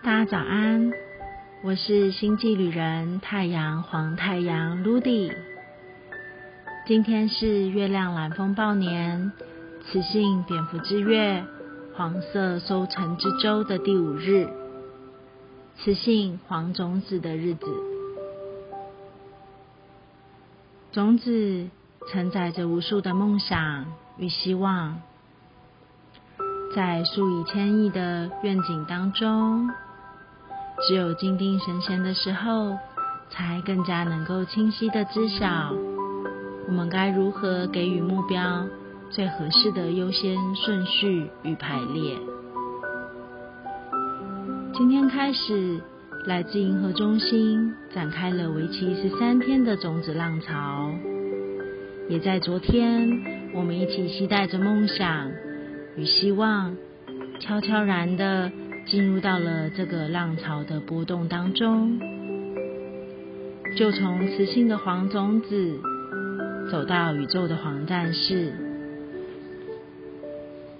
大家早安，我是星际旅人太阳黄太阳 Ludy。 今天是月亮蓝风暴年雌性蝙蝠之月黄色收成之周的第5日，雌性黄种子的日子。种子承载着无数的梦想与希望，在数以千亿的愿景当中，只有静定神闲的时候，才更加能够清晰地知晓我们该如何给予目标最合适的优先顺序与排列。今天开始，来自银河中心展开了为期13天的种子浪潮，也在昨天，我们一起期待着梦想与希望，悄悄然地进入到了这个浪潮的波动当中，就从雌性的黄种子走到宇宙的黄战士。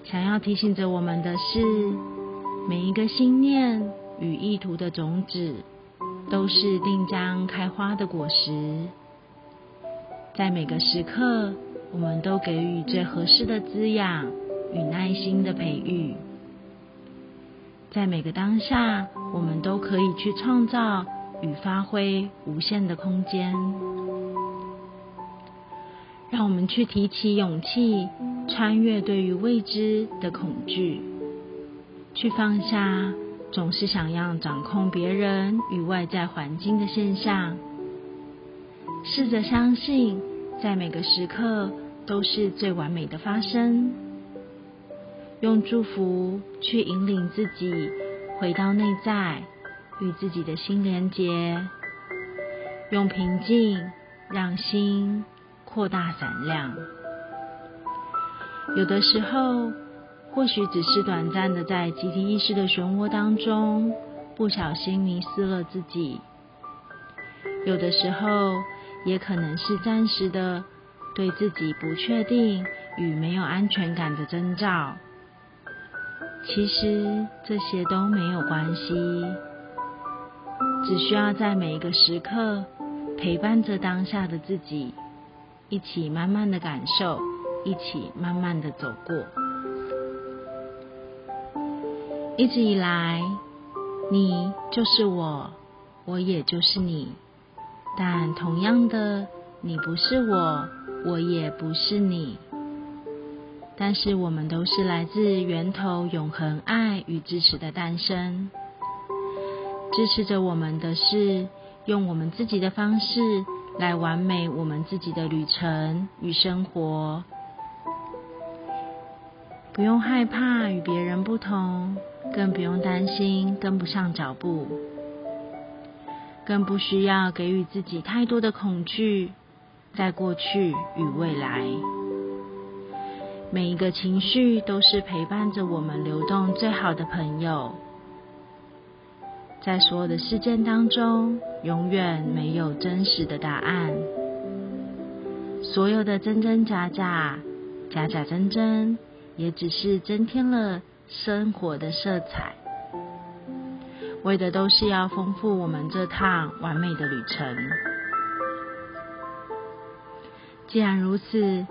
想要提醒着我们的是，每一个心念与意图的种子都是定将开花的果实，在每个时刻我们都给予最合适的滋养与耐心的培育，在每个当下，我们都可以去创造与发挥无限的空间。让我们去提起勇气，穿越对于未知的恐惧，去放下总是想要掌控别人与外在环境的现象，试着相信在每个时刻都是最完美的发生。用祝福去引领自己回到内在，与自己的心连结，用平静让心扩大闪亮。有的时候，或许只是短暂的在集体意识的漩涡当中不小心迷失了自己，有的时候也可能是暂时的对自己不确定与没有安全感的征兆。其实这些都没有关系，只需要在每一个时刻陪伴着当下的自己，一起慢慢的感受，一起慢慢的走过。一直以来，你就是我，我也就是你，但同样的，你不是我，我也不是你。但是我们都是来自源头永恒爱与支持的诞生，支持着我们的是用我们自己的方式来完美我们自己的旅程与生活。不用害怕与别人不同，更不用担心跟不上脚步，更不需要给予自己太多的恐惧在过去与未来。每一个情绪都是陪伴着我们流动最好的朋友，在所有的事件当中，永远没有真实的答案，所有的真真假假，假假真真，也只是增添了生活的色彩，为的都是要丰富我们这趟完美的旅程。既然如此，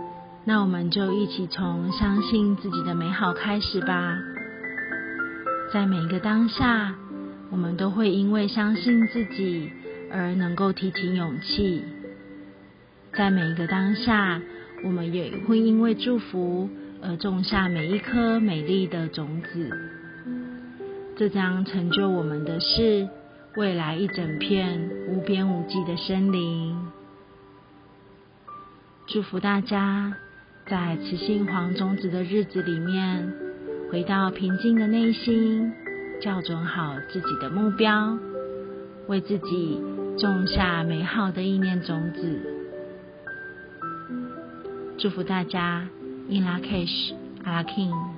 那我们就一起从相信自己的美好开始吧。在每一个当下，我们都会因为相信自己而能够提起勇气，在每一个当下，我们也会因为祝福而种下每一颗美丽的种子，这将成就我们的是未来一整片无边无际的森林。祝福大家在雌性黄种子的日子里面，回到平静的内心，校准好自己的目标，为自己种下美好的意念种子。祝福大家 In Lakesh，Alakin。